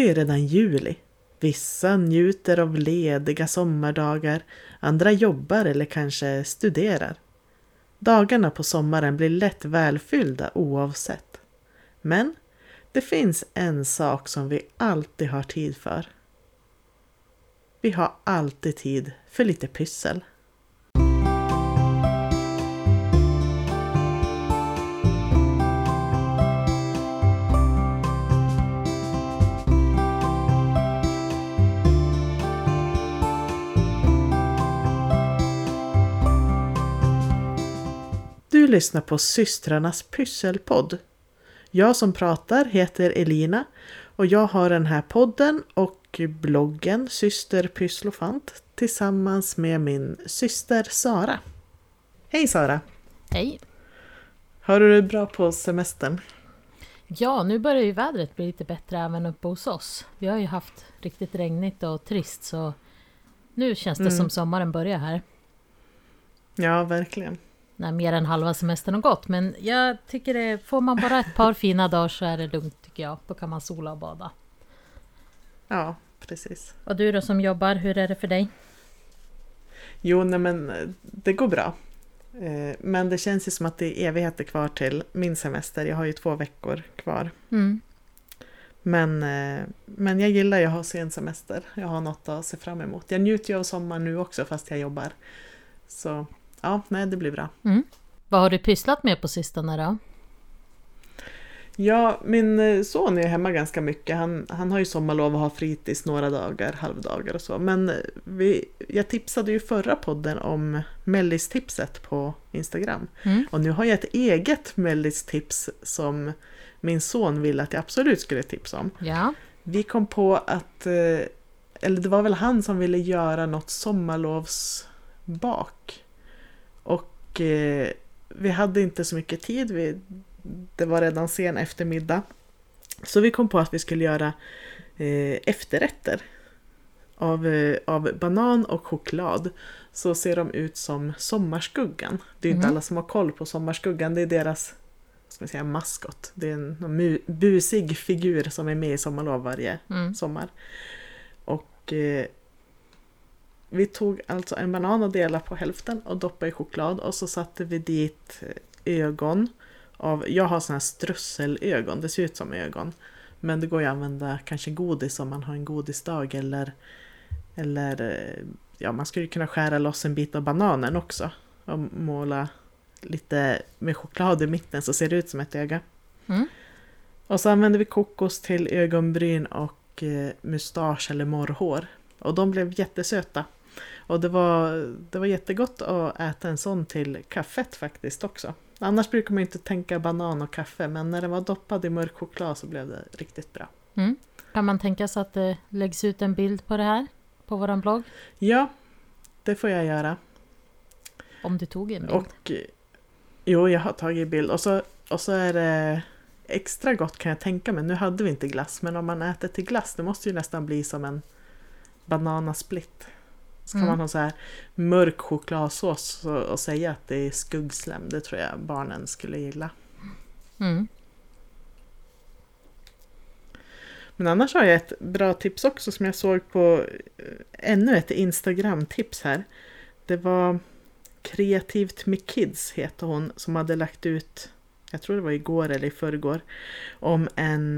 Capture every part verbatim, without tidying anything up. Det är redan juli. Vissa njuter av lediga sommardagar, andra jobbar eller kanske studerar. Dagarna på sommaren blir lätt välfyllda oavsett. Men det finns en sak som vi alltid har tid för. Vi har alltid tid för lite pyssel. Du lyssnar på Systrarnas Pysselpodd. Jag som pratar heter Elina och jag har den här podden och bloggen Syster Pysslofant tillsammans med min syster Sara. Hej Sara! Hej! Har du det bra på semestern? Ja, nu börjar ju vädret bli lite bättre även uppe hos oss. Vi har ju haft riktigt regnigt och trist så nu känns det mm. som sommaren börjar här. Ja, verkligen. Nej, mer än halva semestern har gått. Men jag tycker det, får man bara ett par fina dagar så är det lugnt tycker jag. Då kan man sola och bada. Ja, precis. Och du då som jobbar, hur är det för dig? Jo, nej men det går bra. Men det känns ju som att det är evigheter kvar till min semester. Jag har ju två veckor kvar. Mm. Men, men jag gillar att ha sen semester. Jag har något att se fram emot. Jag njuter ju av sommaren nu också fast jag jobbar. Så... Ja, nej, det blir bra. Mm. Vad har du pysslat med på sistone då? Ja, min son är hemma ganska mycket. Han, han har ju sommarlov och har fritids några dagar, halvdagar och så. Men vi, jag tipsade ju förra podden om Mellis-tipset på Instagram. Mm. Och nu har jag ett eget Mellis-tips som min son ville att jag absolut skulle tipsa om. Ja. Vi kom på att, eller det var väl han som ville göra något sommarlovsbak. Och eh, vi hade inte så mycket tid, vi, det var redan sen eftermiddag. Så vi kom på att vi skulle göra eh, efterrätter av, eh, av banan och choklad. Så ser de ut som sommarskuggan. Det är mm. inte alla som har koll på sommarskuggan, det är deras ska man säga, maskot. Det är en, en mu- busig figur som är med i sommarlov varje mm. sommar. Och... Eh, Vi tog alltså en banan och delade på hälften och doppade i choklad. Och så satte vi dit ögon. Av, jag har såna här strösselögon, det ser ut som ögon. Men det går ju att använda kanske godis om man har en godisdag. Eller, eller ja, man skulle kunna skära loss en bit av bananen också. Och måla lite med choklad i mitten så ser det ut som ett öga. Mm. Och så använde vi kokos till ögonbryn och eh, mustasch eller morrhår. Och de blev jättesöta. Och det var, det var jättegott att äta en sån till kaffet faktiskt också. Annars brukar man inte tänka banan och kaffe. Men när den var doppad i mörk choklad så blev det riktigt bra. Mm. Kan man tänka sig att det läggs ut en bild på det här? På våran blogg? Ja, det får jag göra. Om du tog en bild. Och, jo, jag har tagit bild. Och så, och så är det extra gott kan jag tänka mig. Nu hade vi inte glass. Men om man äter till glass, det måste ju nästan bli som en bananasplitt. Ska mm. man ha så här mörk chokladsås och säga att det är skuggsläm. Det tror jag barnen skulle gilla. Mm. Men annars har jag ett bra tips också som jag såg på ännu ett Instagram-tips här. Det var Kreativt med kids heter hon som hade lagt ut, jag tror det var igår eller i förrgår, om, en,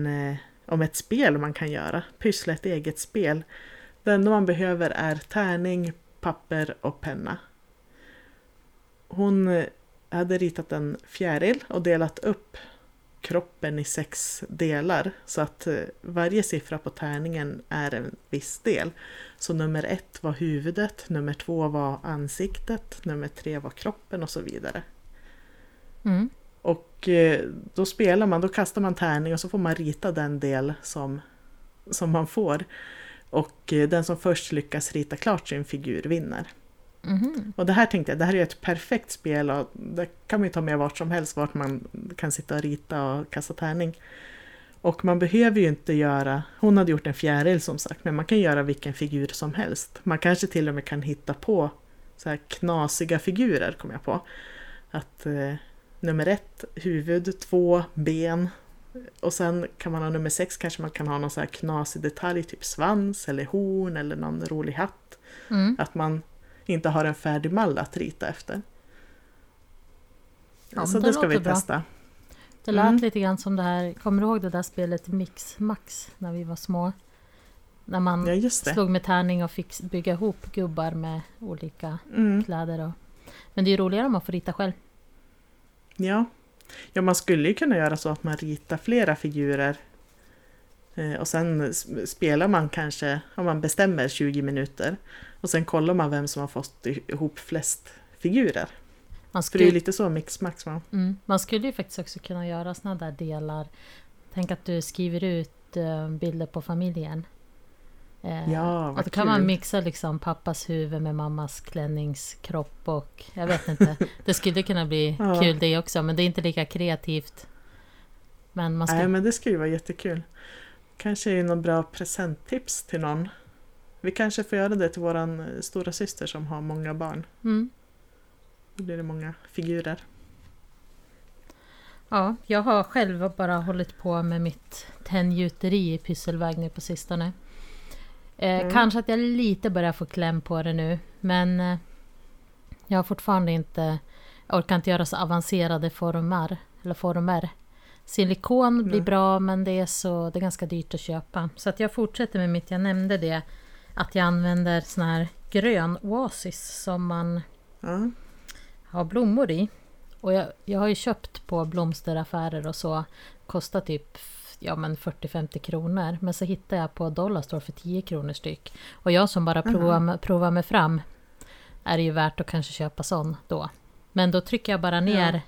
om ett spel man kan göra. Pyssla ett eget spel. Det enda man behöver är tärning, papper och penna. Hon hade ritat en fjäril och delat upp kroppen i sex delar. Så att varje siffra på tärningen är en viss del. Så nummer ett var huvudet, nummer två var ansiktet, nummer tre var kroppen och så vidare. Mm. Och då spelar man, då kastar man tärning och så får man rita den del som, som man får. Och den som först lyckas rita klart sin figur vinner. Mm-hmm. Och det här tänkte jag, det här är ett perfekt spel. Och det kan man ju ta med vart som helst, vart man kan sitta och rita och kasta tärning. Och man behöver ju inte göra, hon hade gjort en fjäril som sagt, men man kan göra vilken figur som helst. Man kanske till och med kan hitta på så här knasiga figurer, kom jag på. Att eh, nummer ett, huvud, två, ben, Och sen kan man ha nummer sex, kanske man kan ha någon så här knasig detalj, typ svans eller horn eller någon rolig hatt. Mm. Att man inte har en färdig mall att rita efter. Ja, så det, det ska vi bra. Testa. Det lät mm. lite grann som det här, kommer du ihåg det där spelet Mix Max när vi var små? När man ja, slog med tärning och fick bygga ihop gubbar med olika mm. kläder. Och... Men det är ju roligare om man får rita själv. Ja. Ja, man skulle ju kunna göra så att man ritar flera figurer eh, och sen spelar man kanske, om man bestämmer tjugo minuter och sen kollar man vem som har fått ihop flest figurer. Man skulle... För det är ju lite så mixmax. Man. Mm. man skulle ju faktiskt också kunna göra såna där delar. Tänk att du skriver ut eh, bilder på familjen. Eh, ja, vad och då kan kul. Man mixa liksom pappas huvud med mammas klänningskropp och jag vet inte. Det skulle kunna bli ja. Kul det också, men det är inte lika kreativt. Men man ska... Nej, men det skulle vara jättekul. Kanske är det någon bra presenttips till någon. Vi kanske får göra det till våran stora syster som har många barn. Mm. Då blir det många figurer. Ja, jag har själv bara hållit på med mitt tändgjuteri i pysselväg nu på sistone. Mm. Kanske att jag lite börjar få kläm på det nu, men jag har fortfarande inte, jag orkar inte göra så avancerade former eller former. Silikon mm. blir bra, men det är så det är ganska dyrt att köpa. Så att jag fortsätter med mitt, jag nämnde det, att jag använder sån här grön oasis som man mm. har blommor i. Och jag, jag har ju köpt på blomsteraffärer och så, kostar typ ja men fyrtio till femtio kronor. Men så hittar jag på Dollarstore för tio kronor styck. Och jag som bara provar, mm. provar mig fram, är det ju värt att kanske köpa sån då. Men då trycker jag bara ner mm.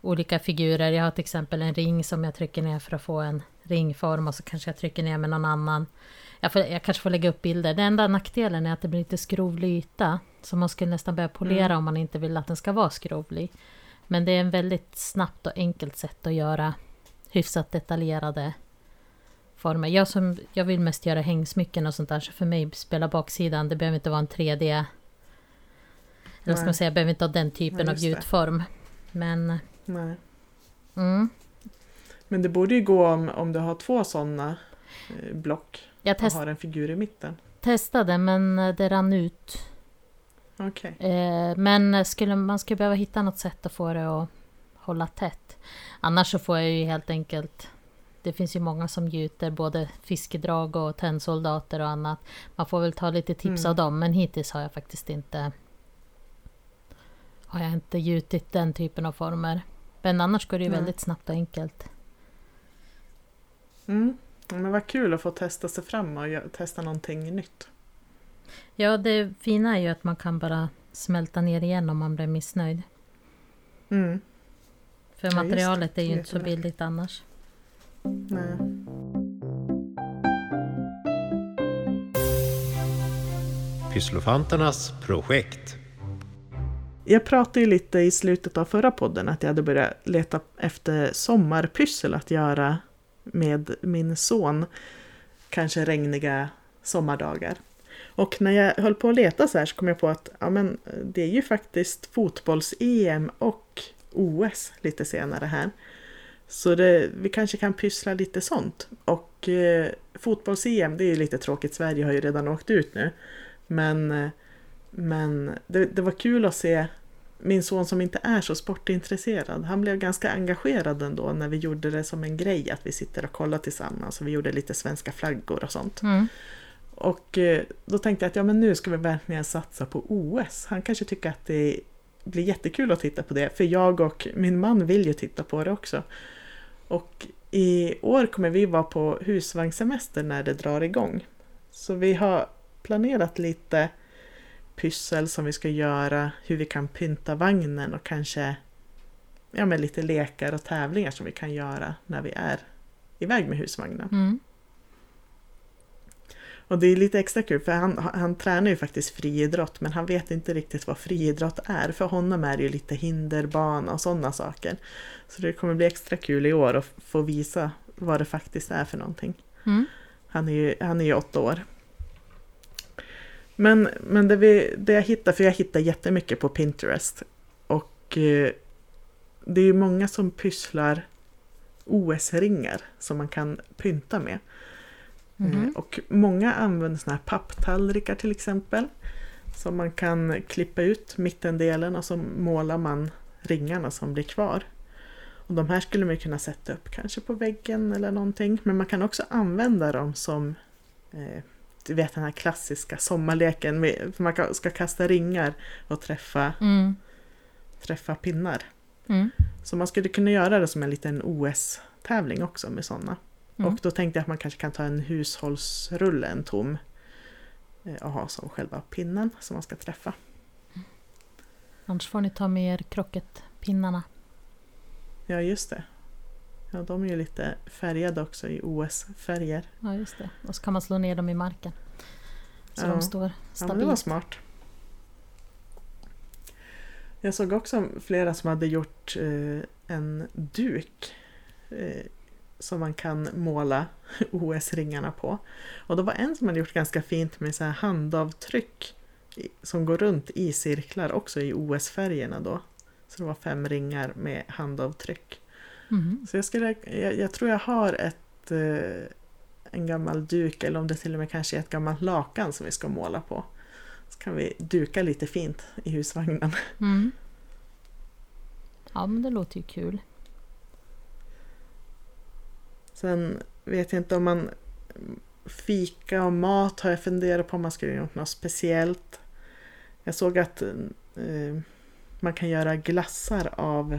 olika figurer. Jag har till exempel en ring som jag trycker ner för att få en ringform. Och så kanske jag trycker ner med någon annan. Jag, får, jag kanske får lägga upp bilder. Den enda nackdelen är att det blir lite skrovlig yta. Så man skulle nästan börja polera mm. om man inte vill att den ska vara skrovlig. Men det är en väldigt snabbt och enkelt sätt att göra hyfsat detaljerade former. Jag, som, jag vill mest göra hängsmycken och sånt där, så för mig spelar baksidan, det behöver inte vara en tre D eller ska man säga, jag behöver inte ha den typen ja, av gjutform. Men nej. Mm. Men det borde ju gå om, om du har två sådana eh, block jag test- och har en figur i mitten. Testade, men det rann ut. Okej. Okay. Eh, men skulle, man skulle behöva hitta något sätt att få det att hålla tätt. Annars så får jag ju helt enkelt, det finns ju många som gjuter både fiskedrag och tändsoldater och annat. Man får väl ta lite tips mm. av dem, men hittills har jag faktiskt inte har jag inte gjutit den typen av former. Men annars går det ju mm. väldigt snabbt och enkelt. Mm. Men vad kul att få testa sig fram och testa någonting nytt. Ja, det fina är ju att man kan bara smälta ner igen om man blir missnöjd. Mm. För materialet ja, är ju inte så billigt annars. Nej. Pysslofanternas projekt. Jag pratade ju lite i slutet av förra podden att jag hade börjat leta efter sommarpyssel att göra med min son. Kanske regniga sommardagar. Och när jag höll på att leta så här så kom jag på att ja, men det är ju faktiskt fotbolls-E M och O S lite senare här. Så det, vi kanske kan pyssla lite sånt. Och eh, fotbolls-E M, det är ju lite tråkigt. Sverige har ju redan åkt ut nu. Men, men det, det var kul att se min son som inte är så sportintresserad. Han blev ganska engagerad ändå när vi gjorde det som en grej. Att vi sitter och kollar tillsammans. Och vi gjorde lite svenska flaggor och sånt. Mm. Och eh, då tänkte jag att ja, men nu ska vi verkligen satsa på O S. Han kanske tycker att det är det blir jättekul att titta på det. För jag och min man vill ju titta på det också. Och i år kommer vi vara på husvagnssemester när det drar igång. Så vi har planerat lite pyssel som vi ska göra. Hur vi kan pynta vagnen och kanske ja, med lite lekar och tävlingar som vi kan göra när vi är iväg med husvagnen. Mm. Och det är lite extra kul för han, han tränar ju faktiskt friidrott, men han vet inte riktigt vad friidrott är. För honom är det ju lite hinderbana och sådana saker. Så det kommer bli extra kul i år att få visa vad det faktiskt är för någonting. Mm. Han är ju, han är ju åtta år. Men, men det, vi, det jag hittar, för jag hittar jättemycket på Pinterest. Och eh, det är ju många som pysslar O S-ringar som man kan pynta med. Mm-hmm. Och många använder såna här papptallrikar till exempel, som man kan klippa ut mittendelen och så målar man ringarna som blir kvar. Och de här skulle man kunna sätta upp kanske på väggen eller någonting. Men man kan också använda dem som, eh, du vet den här klassiska sommarleken. Med, för man ska kasta ringar och träffa, mm. träffa pinnar. Mm. Så man skulle kunna göra det som en liten O S-tävling också med sådana. Mm. Och då tänkte jag att man kanske kan ta en hushållsrulle, en tom, och ha som själva pinnen som man ska träffa. Mm. Annars får ni ta med er krocketpinnarna. Ja, just det. Ja, de är ju lite färgade också i O S-färger. Ja, just det. Och så kan man slå ner dem i marken. Så ja. De står stabilt. Ja, det var smart. Jag såg också flera som hade gjort eh, en duk eh, som man kan måla O S-ringarna på. Och det var en som hade gjort ganska fint med så här handavtryck som går runt i cirklar också i O S-färgerna då. Så det var fem ringar med handavtryck. Mm. Så jag, skulle, jag, jag tror jag har ett, eh, en gammal duk, eller om det till och med kanske är ett gammalt lakan som vi ska måla på. Så kan vi duka lite fint i husvagnen. Mm. Ja, men det låter ju kul. Sen vet jag inte om man... Fika och mat har jag funderat på om man skulle göra något speciellt. Jag såg att... Eh, man kan göra glassar av,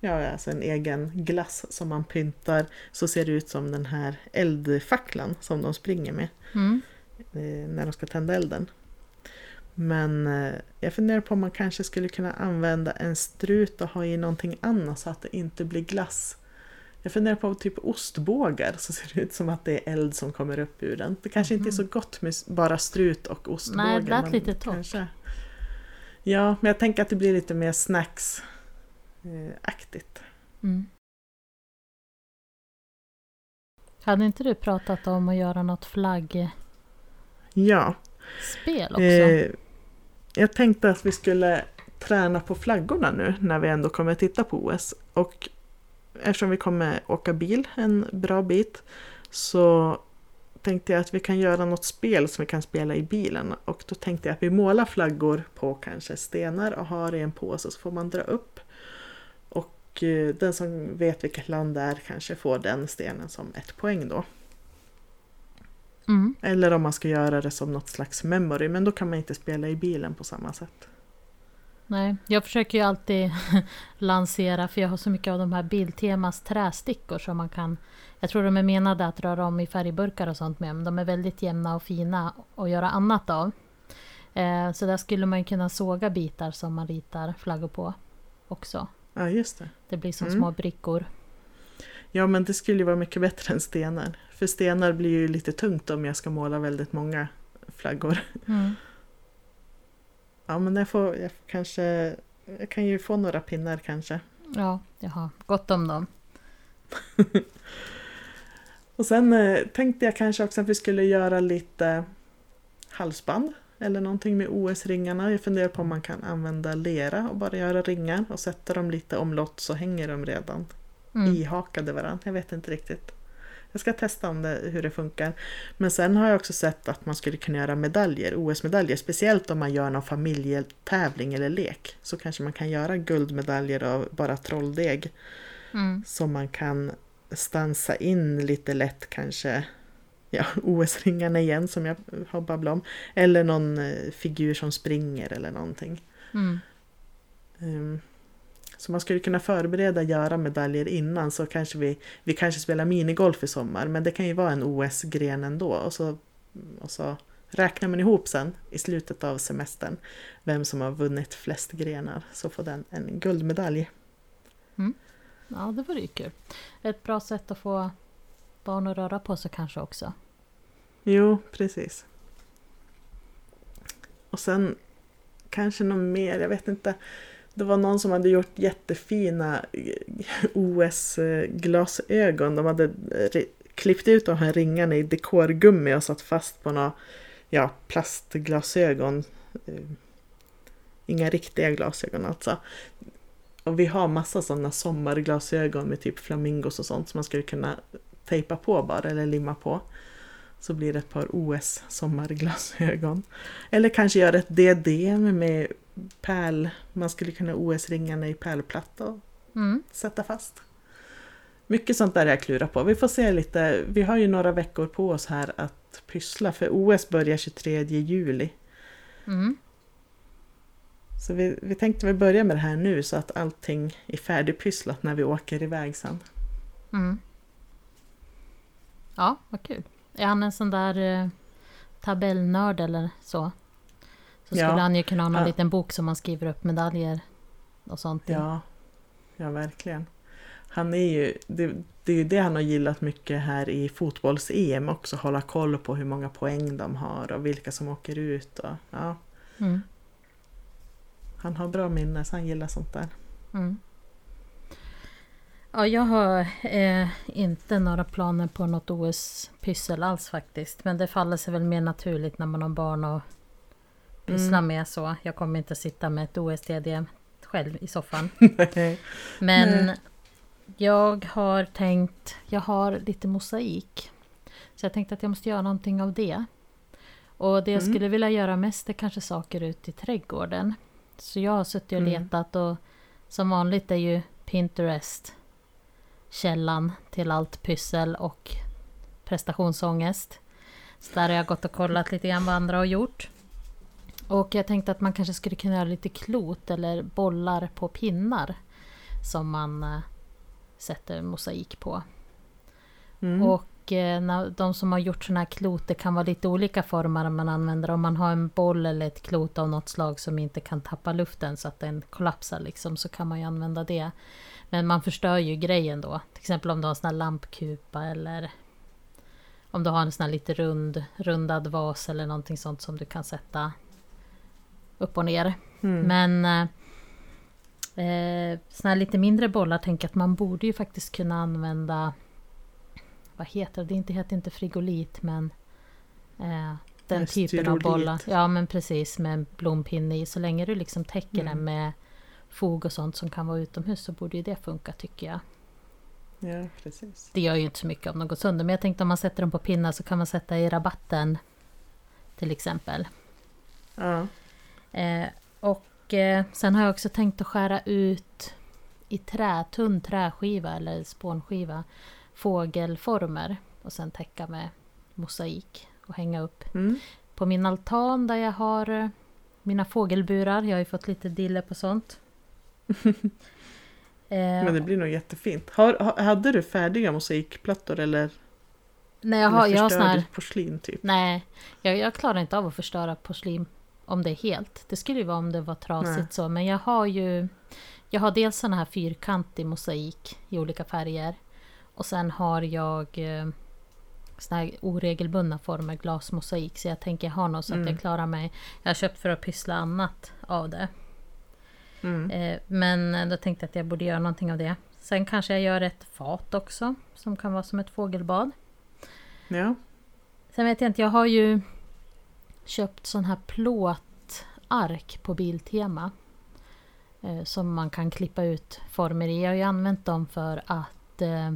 ja, alltså en egen glass som man pyntar. Så ser det ut som den här eldfacklan som de springer med mm. när de ska tända elden. Men jag funderar på om man kanske skulle kunna använda en strut och ha i någonting annat så att det inte blir glass. Jag funderar på typ ostbågar så ser det ut som att det är eld som kommer upp ur den. Det kanske mm. inte är så gott med bara strut och ostbågar. Nej, det är lite torrt. Ja, men jag tänker att det blir lite mer snacksaktigt. Mm. Hade inte du pratat om att göra något flagg? Ja. Spel också. Eh, jag tänkte att vi skulle träna på flaggorna nu när vi ändå kommer titta på O S. Och eftersom vi kommer åka bil en bra bit så tänkte jag att vi kan göra något spel som vi kan spela i bilen. Och då tänkte jag att vi målar flaggor på kanske stenar och har i en påse så får man dra upp. Och eh, den som vet vilket land det är kanske får den stenen som ett poäng då. Mm. Eller om man ska göra det som något slags memory, men då kan man inte spela i bilen på samma sätt. Nej, jag försöker ju alltid lansera, för jag har så mycket av de här Biltemas trästickor som man kan, jag tror de är menade att röra om i färgburkar och sånt med, men de är väldigt jämna och fina att göra annat av. Eh, så där skulle man kunna såga bitar som man ritar flaggor på också. Ja, just det. Det blir som mm. små brickor. Ja, men det skulle ju vara mycket bättre än stenar. För stenar blir ju lite tungt om jag ska måla väldigt många flaggor. Mm. Ja, men jag får, jag får kanske, jag kan ju få några pinnar kanske. Ja, jag har gott om dem. Och sen eh, tänkte jag kanske också att vi skulle göra lite halsband eller någonting med O S-ringarna. Jag funderar på om man kan använda lera och bara göra ringar och sätta dem lite omlott så hänger de redan mm. ihakade varandra. Jag vet inte riktigt. Jag ska testa om det, hur det funkar. Men sen har jag också sett att man skulle kunna göra medaljer, O S-medaljer. Speciellt om man gör någon familjetävling eller lek. Så kanske man kan göra guldmedaljer av bara trolldeg. Mm. Som man kan stansa in lite lätt kanske. Ja, O S-ringarna igen som jag har babblat om. Eller någon figur som springer eller någonting. Mm. Um. Så man skulle kunna förbereda göra medaljer innan, så kanske vi, vi kanske spelar minigolf i sommar. Men det kan ju vara en O S-gren ändå. Och så, och så räknar man ihop sen i slutet av semestern vem som har vunnit flest grenar. Så får den en guldmedalj. Mm. Ja, det vore ju kul. Ett bra sätt att få barn att röra på sig kanske också. Jo, precis. Och sen kanske något mer, jag vet inte... Det var någon som hade gjort jättefina O S-glasögon. De hade klippt ut de här ringarna i dekorgummi och satt fast på några ja, plastglasögon. Inga riktiga glasögon alltså. Och vi har massa sådana sommarglasögon med typ flamingos och sånt som man skulle kunna tejpa på bara eller limma på. Så blir det ett par O S sommarglasögon. Eller kanske göra ett D D med pärl. Man skulle kunna O S-ringarna i pärlplatta och mm. sätta fast. Mycket sånt där jag klurar på. Vi får se lite. Vi har ju några veckor på oss här att pyssla. För O S börjar tjugotredje juli. Mm. Så vi, vi tänkte vi börja med det här nu så att allting är färdigpysslat när vi åker iväg sen. Mm. Ja, vad kul. Är han en sån där eh, tabellnörd eller så? Så skulle ja. han ju kunna ha någon ja. liten bok som man skriver upp medaljer och sånt. Ja, ja verkligen. Han är ju, det, det är ju det han har gillat mycket här i fotbolls-E M också. Hålla koll på hur många poäng de har och vilka som åker ut. Och, ja. Mm. Han har bra minne så han gillar sånt där. Mm. Ja, jag har eh, inte några planer på något O S-pyssel alls faktiskt. Men det faller sig väl mer naturligt när man har barn och pysslar mm. med så. Jag kommer inte sitta med ett O S-D D själv i soffan. Men mm. jag har tänkt, jag har lite mosaik. Så jag tänkte att jag måste göra någonting av det. Och det jag mm. skulle vilja göra mest är kanske saker ut i trädgården. Så jag har suttit och letat och som vanligt är ju Pinterest källan till allt pyssel och prestationsångest. Så där har jag gått och kollat lite grann vad andra har gjort. Och jag tänkte att man kanske skulle kunna göra lite klot eller bollar på pinnar som man äh, sätter mosaik på. Mm. Och äh, de som har gjort såna här klot, det kan vara lite olika former man använder. Om man har en boll eller ett klot av något slag som inte kan tappa luften så att den kollapsar liksom, så kan man ju använda det. Men man förstör ju grejen då. Till exempel om du har en sån här lampkupa eller om du har en sån här lite rund, rundad vas eller någonting sånt som du kan sätta upp och ner. Mm. Men eh, sån här lite mindre bollar tänker jag att man borde ju faktiskt kunna använda, vad heter det? Det inte, heter inte frigolit men eh, den typen styrolit. Av bollar. Ja men precis, med en blompinne i. Så länge du liksom täcker mm. den med fog och sånt som kan vara utomhus så borde ju det funka tycker jag. Ja, precis. Det gör ju inte så mycket av något sönder, men jag tänkte om man sätter dem på pinnar så kan man sätta i rabatten till exempel. Ja. Eh, och eh, sen har jag också tänkt att skära ut i trä, tunn träskiva eller spånskiva fågelformer och sen täcka med mosaik och hänga upp. Mm. På min altan där jag har mina fågelburar. Jag har ju fått lite dille på sånt. eh, Men det blir nog jättefint. Har, ha, hade du färdiga mosaikplattor eller, nej, jag har, eller förstörd jag har här, porslin typ? Nej, jag, jag klarar inte av att förstöra porslin om det är helt. Det skulle ju vara om det var trasigt nej. så. Men jag har ju jag har dels sån här fyrkantig mosaik i olika färger. Och sen har jag eh, såna här oregelbundna former, glasmosaik. Så jag tänker jag har något så mm. att jag klarar mig. Jag har köpt för att pyssla annat av det. Mm. Eh, men då tänkte jag att jag borde göra någonting av det. Sen kanske jag gör ett fat också. Som kan vara som ett fågelbad. Ja. Sen vet jag inte, jag har ju köpt sån här plåtark på Biltema. Eh, som man kan klippa ut former i. Jag har ju använt dem för att... Eh,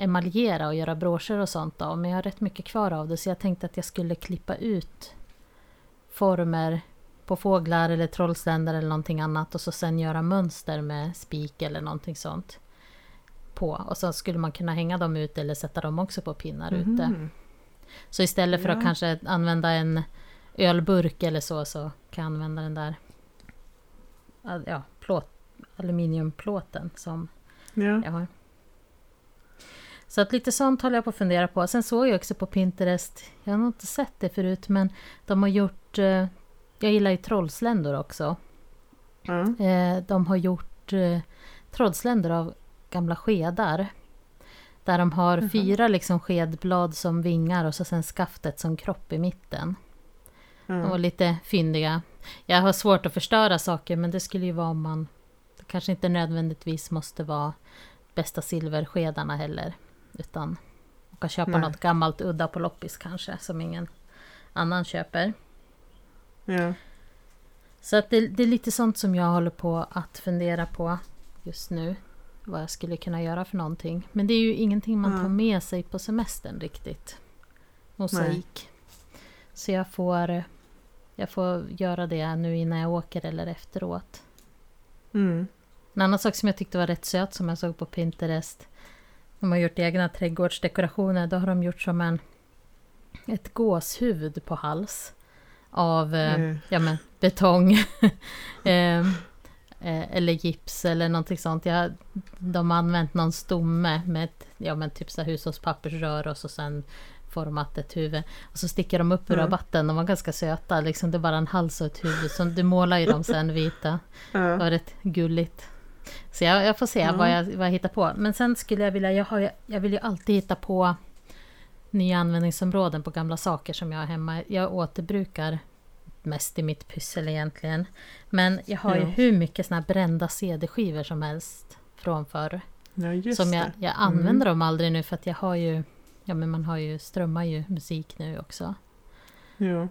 emaljera och göra broscher och sånt då, men jag har rätt mycket kvar av det så jag tänkte att jag skulle klippa ut former på fåglar eller trollsländer eller någonting annat och så sen göra mönster med spik eller någonting sånt på, och så skulle man kunna hänga dem ut eller sätta dem också på pinnar mm. ute. Så istället för ja. att kanske använda en ölburk eller så, så kan jag använda den där ja, plåt, aluminiumplåten som ja. jag har. Så att lite sånt håller jag på att fundera på. Sen såg jag också på Pinterest, jag har nog inte sett det förut, men de har gjort, eh, jag gillar ju trollsländor också. Mm. Eh, de har gjort eh, trollsländor av gamla skedar. Där de har mm-hmm. fyra liksom skedblad som vingar och så sen skaftet som kropp i mitten. Mm. De var lite fyndiga. Jag har svårt att förstöra saker, men det skulle ju vara om man, det kanske inte nödvändigtvis måste vara bästa silverskedarna heller. Utan man kan köpa Nej. något gammalt udda på Loppis kanske som ingen annan köper. Ja. Så att det, det är lite sånt som jag håller på att fundera på just nu. Vad jag skulle kunna göra för någonting. Men det är ju ingenting man tar med sig på semestern riktigt. Mosaik. Nej. Så jag får, jag får göra det nu innan jag åker eller efteråt. Mm. En annan sak som jag tyckte var rätt söt som jag såg på Pinterest. De har gjort egna trädgårdsdekorationer. Då har de gjort som en ett gåshuvud på hals. Av mm. ja, men, betong. eh, eller gips eller någonting sånt. Jag, de har använt någon stomme med ett, ja, men, typ så här hushållspappersrör och så sen format ett huvud. Och så sticker de upp ur mm. rabatten. De var ganska söta. Liksom, det är bara en hals och ett huvud. Så du målar ju dem sen vita. Mm. Det var rätt gulligt. Så jag, jag får se mm. vad, jag, vad jag hittar på. Men sen skulle jag vilja, jag, har, jag vill ju alltid hitta på nya användningsområden på gamla saker som jag har hemma. Jag återbrukar mest i mitt pussel egentligen. Men jag har ja. ju hur mycket såna här brända cd-skivor som helst från förr. Ja, just som jag, jag använder mm. dem aldrig nu för att jag har ju, ja men man har ju, strömmar ju musik nu också. Ja.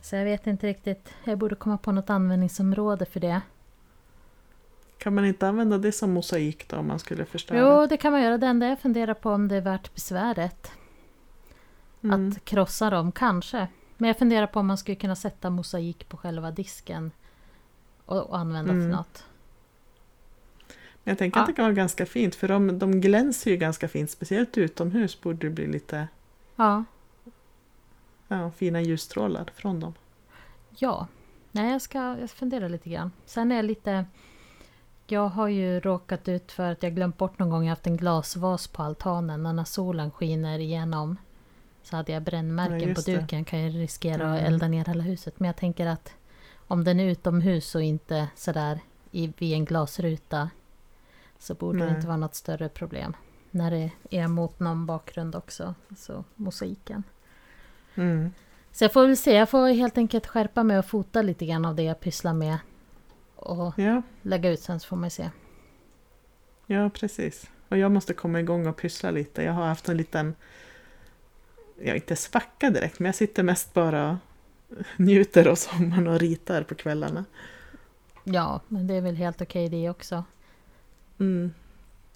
Så jag vet inte riktigt, jag borde komma på något användningsområde för det. Kan man inte använda det som mosaik då om man skulle förstöra? Jo, det kan man göra. Det enda jag funderar på om det är värt besväret. Mm. Att krossa dem, kanske. Men jag funderar på om man skulle kunna sätta mosaik på själva disken och, och använda mm. till något. Men jag tänker ja. att det kan vara ganska fint, för de, de glänser ju ganska fint. Speciellt utomhus borde det bli lite ja. Ja, fina ljusstrålar från dem. Ja, nej, jag ska jag fundera lite grann. Sen är jag lite... Jag har ju råkat ut för att jag glömt bort någon gång jag haft en glasvas på altanen. När solen skiner igenom så hade jag brännmärken ja, på duken. Kan jag riskera mm. att elda ner hela huset. Men jag tänker att om den är utomhus och inte sådär i, vid en glasruta så borde Nej. det inte vara något större problem. När det är mot någon bakgrund också. Så mosaiken. Mm. Så jag får väl se. Jag får helt enkelt skärpa mig och fota lite grann av det jag pysslar med. Och ja. lägga ut sen så får man se. Ja, precis. Och jag måste komma igång och pyssla lite. Jag har haft en liten... Jag är inte svacka direkt, men jag sitter mest bara njuter av sommaren och ritar på kvällarna. Ja, men det är väl helt okej det också. Mm.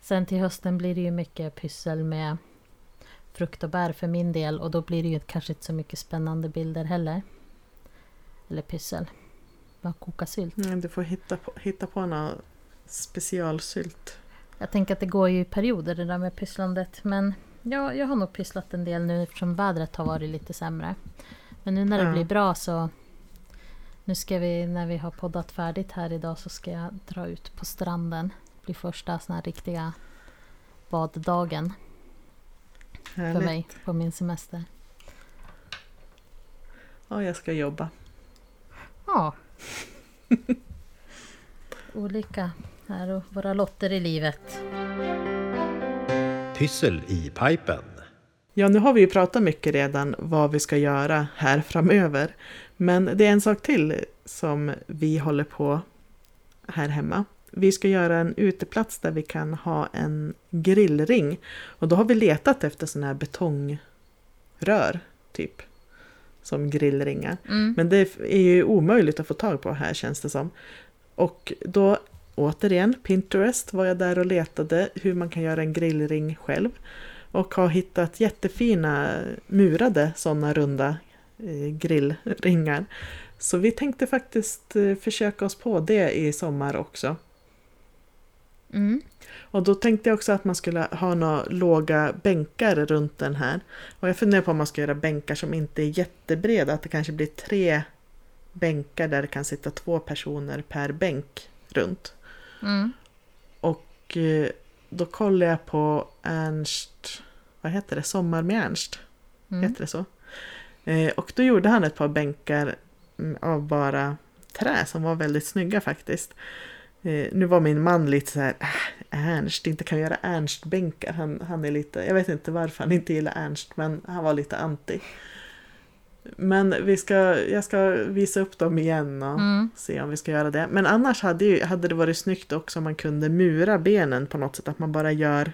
Sen till hösten blir det ju mycket pyssel med frukt och bär för min del. Och då blir det ju kanske inte så mycket spännande bilder heller. Eller pyssel. Bara koka sylt. Nej, du får hitta på, hitta på någon specialsylt. Jag tänker att det går ju i perioder det där med pysslandet. Men ja, jag har nog pysslat en del nu eftersom vädret har varit lite sämre. Men nu när det ja. blir bra så... Nu ska vi, när vi har poddat färdigt här idag så ska jag dra ut på stranden. Det blir första sån här riktiga baddagen. Härligt. För mig på min semester. Ja, jag ska jobba. Ja. Olika här och våra lotter i livet. Pyssel i pipen. Ja, nu har vi ju pratat mycket redan vad vi ska göra här framöver. Men det är en sak till som vi håller på här hemma. Vi ska göra en uteplats där vi kan ha en grillring. Och då har vi letat efter sådana här betongrör typ. Som grillringar. Mm. Men det är ju omöjligt att få tag på här känns det som. Och då återigen Pinterest var jag där och letade hur man kan göra en grillring själv. Och har hittat jättefina murade sådana runda grillringar. Så vi tänkte faktiskt försöka oss på det i sommar också. Mm. Och då tänkte jag också att man skulle ha några låga bänkar runt den här. Och jag funderar på om man ska göra bänkar som inte är jättebreda. Att det kanske blir tre bänkar där det kan sitta två personer per bänk runt. Mm. Och då kollar jag på Ernst, vad heter det? Sommar med Ernst. Mm. Heter det så? Och då gjorde han ett par bänkar av bara trä som var väldigt snygga faktiskt. Nu var min man lite så här, äh, Ernst, inte kan göra Ernst-bänkar. Han, han är lite, jag vet inte varför han inte gillar Ernst, men han var lite anti. Men vi ska, jag ska visa upp dem igen och mm. se om vi ska göra det. Men annars hade, ju, hade det varit snyggt också om man kunde mura benen på något sätt. Att man bara gör,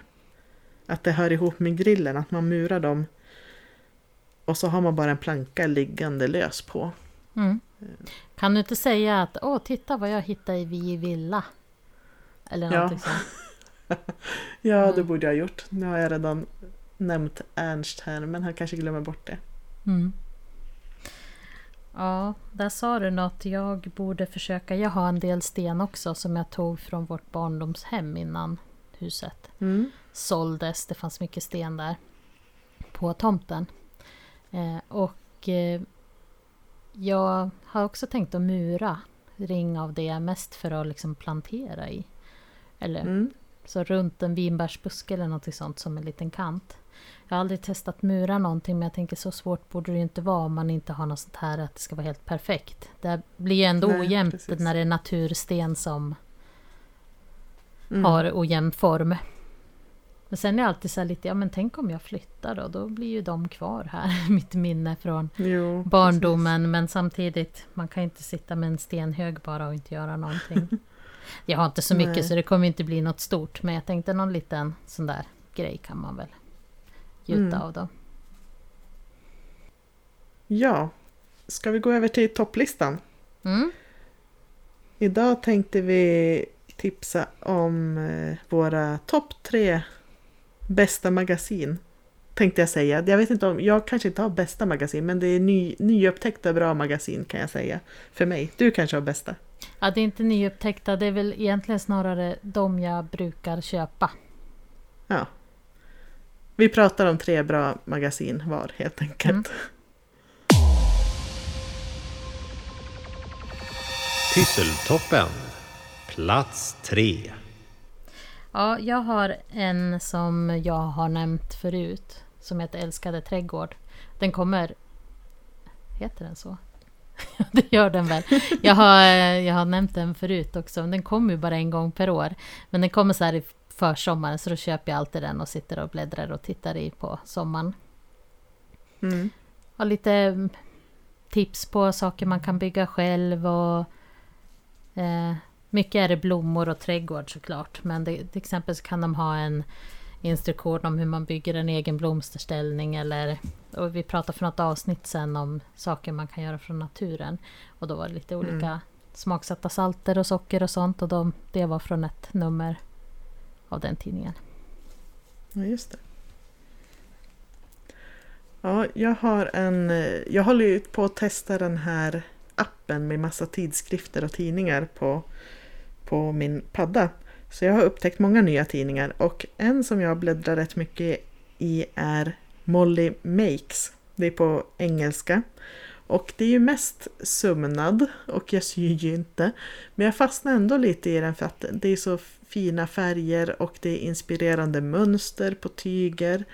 att det hör ihop med grillen, att man murar dem. Och så har man bara en planka liggande lös på. Mm. Kan du inte säga att, åh titta vad jag hittade i Vi Villa? Eller någonting ja. sånt. Ja, mm. det borde jag ha gjort. Nu har jag redan nämnt Ernst här, men han kanske glömmer bort det. Mm. Ja, där sa du något. Jag borde försöka, jag har en del sten också som jag tog från vårt barndomshem innan huset mm. såldes. Det fanns mycket sten där på tomten. Eh, och eh, jag har också tänkt att mura ring av det mest för att liksom plantera i. Eller mm. så runt en vinbärsbuske eller något sånt som en liten kant. Jag har aldrig testat mura någonting, men jag tänker så svårt borde det inte vara om man inte har något sånt här att det ska vara helt perfekt. Det blir ju ändå Nej, ojämnt precis. När det är natursten som mm. har ojämn form. Men sen är jag alltid så här lite, ja men tänk om jag flyttar då, då blir ju de kvar här, mitt minne från jo, barndomen. Precis. Men samtidigt, man kan inte sitta med en stenhög bara och inte göra någonting. Jag har inte så mycket Nej. Så det kommer inte bli något stort, men jag tänkte någon liten sån där grej kan man väl gjuta mm. av då. Ja, ska vi gå över till topplistan? Mm. Idag tänkte vi tipsa om våra topp tre bästa magasin, tänkte jag säga. Jag vet inte om, jag kanske inte har bästa magasin, men det är ny, nyupptäckta bra magasin kan jag säga. För mig, du kanske har bästa. Ja, det är inte nyupptäckta, det är väl egentligen snarare de jag brukar köpa. Ja. Vi pratar om tre bra magasin var, helt enkelt. Mm. Pysseltoppen, plats tre. Ja, jag har en som jag har nämnt förut som heter Älskade trädgård. Den kommer, heter den så? Det gör den väl. Jag har, jag har nämnt den förut också. Den kommer ju bara en gång per år. Men den kommer så här i försommaren, så då köper jag alltid den och sitter och bläddrar och tittar i på sommaren. Mm. Och lite tips på saker man kan bygga själv och... Eh, mycket är det blommor och trädgård såklart, men det, till exempel så kan de ha en instruktion om hur man bygger en egen blomsterställning eller, och vi pratar för något avsnitt sen om saker man kan göra från naturen, och då var det lite olika mm. smaksatta salter och socker och sånt, och de, det var från ett nummer av den tidningen. Ja, just det. Ja, jag har en jag håller ju på att testa den här appen med massa tidskrifter och tidningar på, på min padda. Så jag har upptäckt många nya tidningar, och en som jag bläddrar rätt mycket i är Molly Makes. Det är på engelska. Och det är ju mest sömnad, och jag syr ju inte. Men jag fastnar ändå lite i den för att det är så fina färger och det är inspirerande mönster på tyger.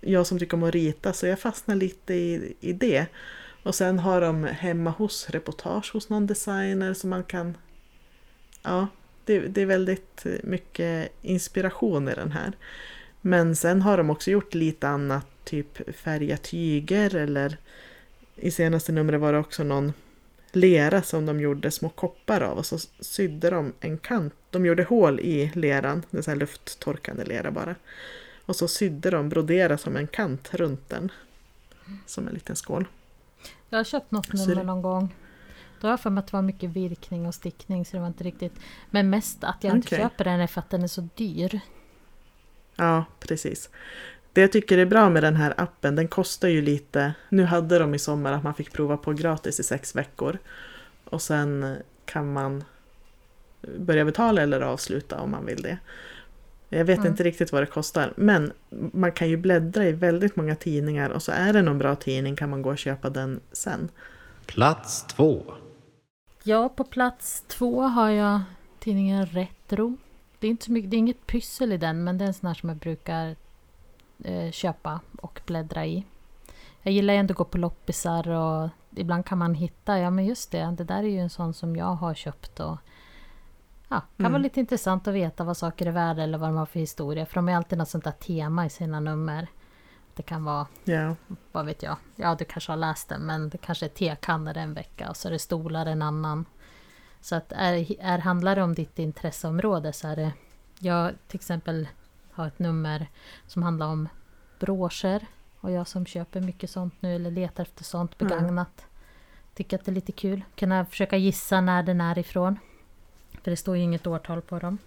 Jag som tycker om att rita, så jag fastnar lite i, i det. Och sen har de hemma hos reportage hos någon designer som man kan... Ja, det, det är väldigt mycket inspiration i den här. Men sen har de också gjort lite annat, typ färga tyger, eller i senaste numret var det också någon lera som de gjorde små koppar av, och så sydde de en kant. De gjorde hål i leran, det är så här lufttorkande lera bara. Och så sydde de, broderade som en kant runt den, som en liten skål. Jag har köpt något nummer någon gång. Då har jag för mig att det var mycket virkning och stickning, så det var inte riktigt. Men mest att jag inte okay. köper den är för att den är så dyr. Ja, precis. Det jag tycker är bra med den här appen, den kostar ju lite. Nu hade de i sommar att man fick prova på gratis i sex veckor. Och sen kan man börja betala eller avsluta om man vill det. Jag vet mm. inte riktigt vad det kostar, men man kan ju bläddra i väldigt många tidningar, och så är det någon bra tidning kan man gå och köpa den sen. Plats två. Ja, på plats två har jag tidningen Retro. Det är inte så mycket, det är inget pyssel i den, men det är en sån här som jag brukar eh, köpa och bläddra i. Jag gillar ju ändå att gå på loppisar, och ibland kan man hitta, ja men just det, det där är ju en sån som jag har köpt, och ja, kan mm. vara lite intressant att veta vad saker är värda eller vad de har för historia. För de är alltid något sånt där tema i sina nummer. Det kan vara, yeah. vad vet jag. Ja, du kanske har läst den, men det kanske är tekannor en vecka och så är det stolar en annan. Så att är, är handlar det om ditt intresseområde, så är det... Jag till exempel har ett nummer som handlar om broscher. Och jag som köper mycket sånt nu eller letar efter sånt begagnat. Mm. Tycker att det är lite kul. Kan jag försöka gissa när den är ifrån. För det står ju inget årtal på dem.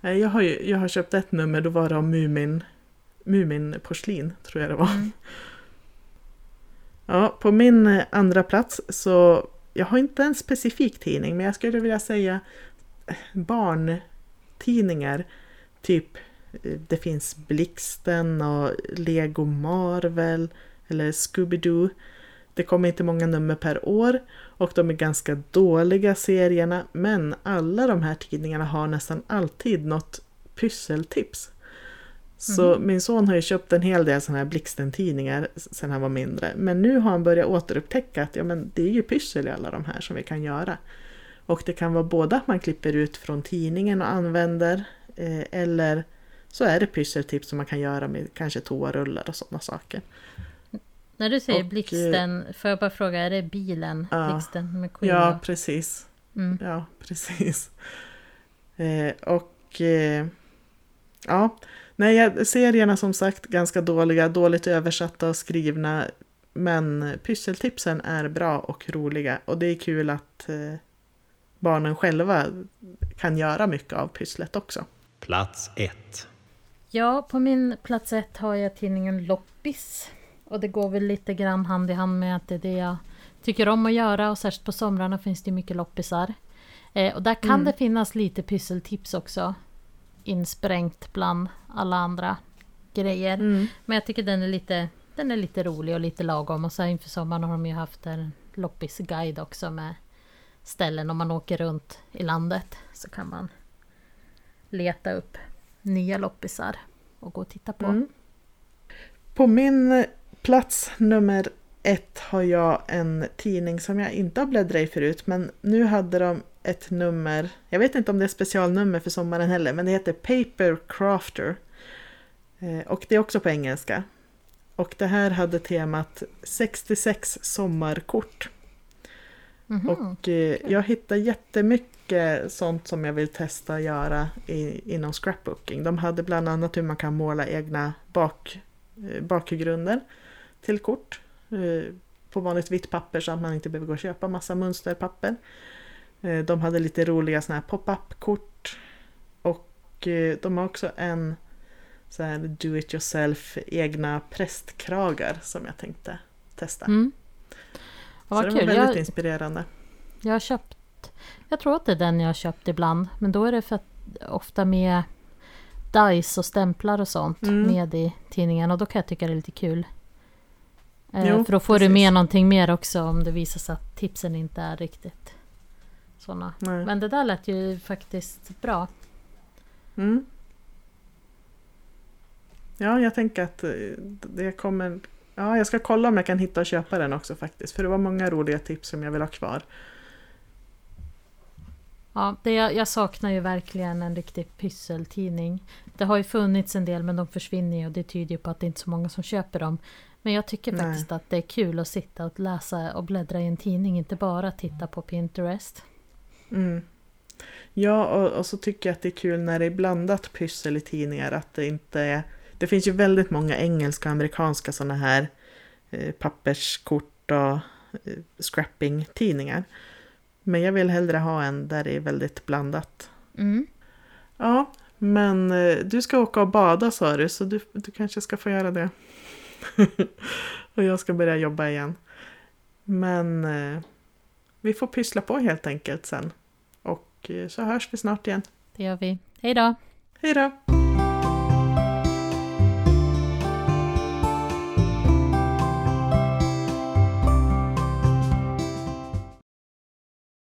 Jag har, ju, jag har köpt ett nummer. Då var det om Mumin. Mumin porslin tror jag det var. Mm. Ja, på min andra plats så... Jag har inte en specifik tidning. Men jag skulle vilja säga barntidningar. Typ det finns Blixten och Lego Marvel. Eller Scooby-Doo. Det kommer inte många nummer per år och de är ganska dåliga serierna, men alla de här tidningarna har nästan alltid något pysseltips. Så mm. min son har ju köpt en hel del sådana här Blixten-tidningar sedan han var mindre, men nu har han börjat återupptäcka att ja, men det är ju pyssel i alla de här som vi kan göra. Och det kan vara både att man klipper ut från tidningen och använder eh, eller så är det pysseltips som man kan göra med kanske toarullar och sådana saker. När du säger och, Blixten, får jag bara fråga, är det bilen ja, Blixten med Queen? Ja, precis. Mm. Ja, precis. Eh, och eh, ja, nej, serierna som sagt ganska dåliga, dåligt översatta och skrivna, men pysseltipsen är bra och roliga och det är kul att eh, barnen själva kan göra mycket av pysslet också. Plats ett. Ja, på min plats ett har jag tidningen Loppis. Och det går väl lite grann hand i hand med att det är det jag tycker om att göra. Och särskilt på somrarna finns det mycket loppisar. Eh, och där kan mm. det finnas lite pysseltips också. Insprängt bland alla andra grejer. Mm. Men jag tycker den är, lite, den är lite rolig och lite lagom. Och så här inför sommaren har de ju haft en loppisguide också med ställen. Om man åker runt i landet så kan man leta upp nya loppisar och gå och titta på. Mm. På min... Plats nummer ett har jag en tidning som jag inte har bläddrat i förut, men nu hade de ett nummer, jag vet inte om det är specialnummer för sommaren heller, men det heter Paper Crafter och det är också på engelska och det här hade temat sextiosex sommarkort. Mm-hmm. Och jag hittar jättemycket sånt som jag vill testa att göra i, inom scrapbooking. De hade bland annat hur man kan måla egna bak, bakgrunder till kort eh, på vanligt vitt papper så att man inte behöver gå och köpa massa mönsterpapper. Eh, de hade lite roliga såna här pop-up-kort och eh, de har också en så här do-it-yourself egna prästkragar som jag tänkte testa. Mm. Så det var kul. Väldigt jag, inspirerande. Jag har köpt, jag tror att det är den jag har köpt ibland, men då är det för att ofta med dice och stämplar och sånt mm. med i tidningen och då kan jag tycka det är lite kul. Jo, för då får precis. Du med någonting mer också om det visar sig att tipsen inte är riktigt såna. Nej. Men det där lät ju faktiskt bra. Mm. Ja, jag tänker att det kommer... Ja, jag ska kolla om jag kan hitta och köpa den också faktiskt. För det var många roliga tips som jag vill ha kvar. Ja, det, jag saknar ju verkligen en riktig pysseltidning. Det har ju funnits en del men de försvinner ju och det tyder ju på att det inte är så många som köper dem. Men jag tycker Nej. faktiskt att det är kul att sitta och läsa och bläddra i en tidning, inte bara titta på Pinterest. Mm. Ja, och, och så tycker jag att det är kul när det är blandat pyssel i tidningar. Att det, inte är, det finns ju väldigt många engelska och amerikanska sådana här eh, papperskort och eh, scrapping-tidningar. Men jag vill hellre ha en där det är väldigt blandat. Mm. Ja, men du ska åka och bada sa du, så du, du kanske ska få göra det. Och jag ska börja jobba igen. Men eh, vi får pyssla på helt enkelt sen. Och eh, så hörs vi snart igen. Det gör vi. Hej då! Hej då!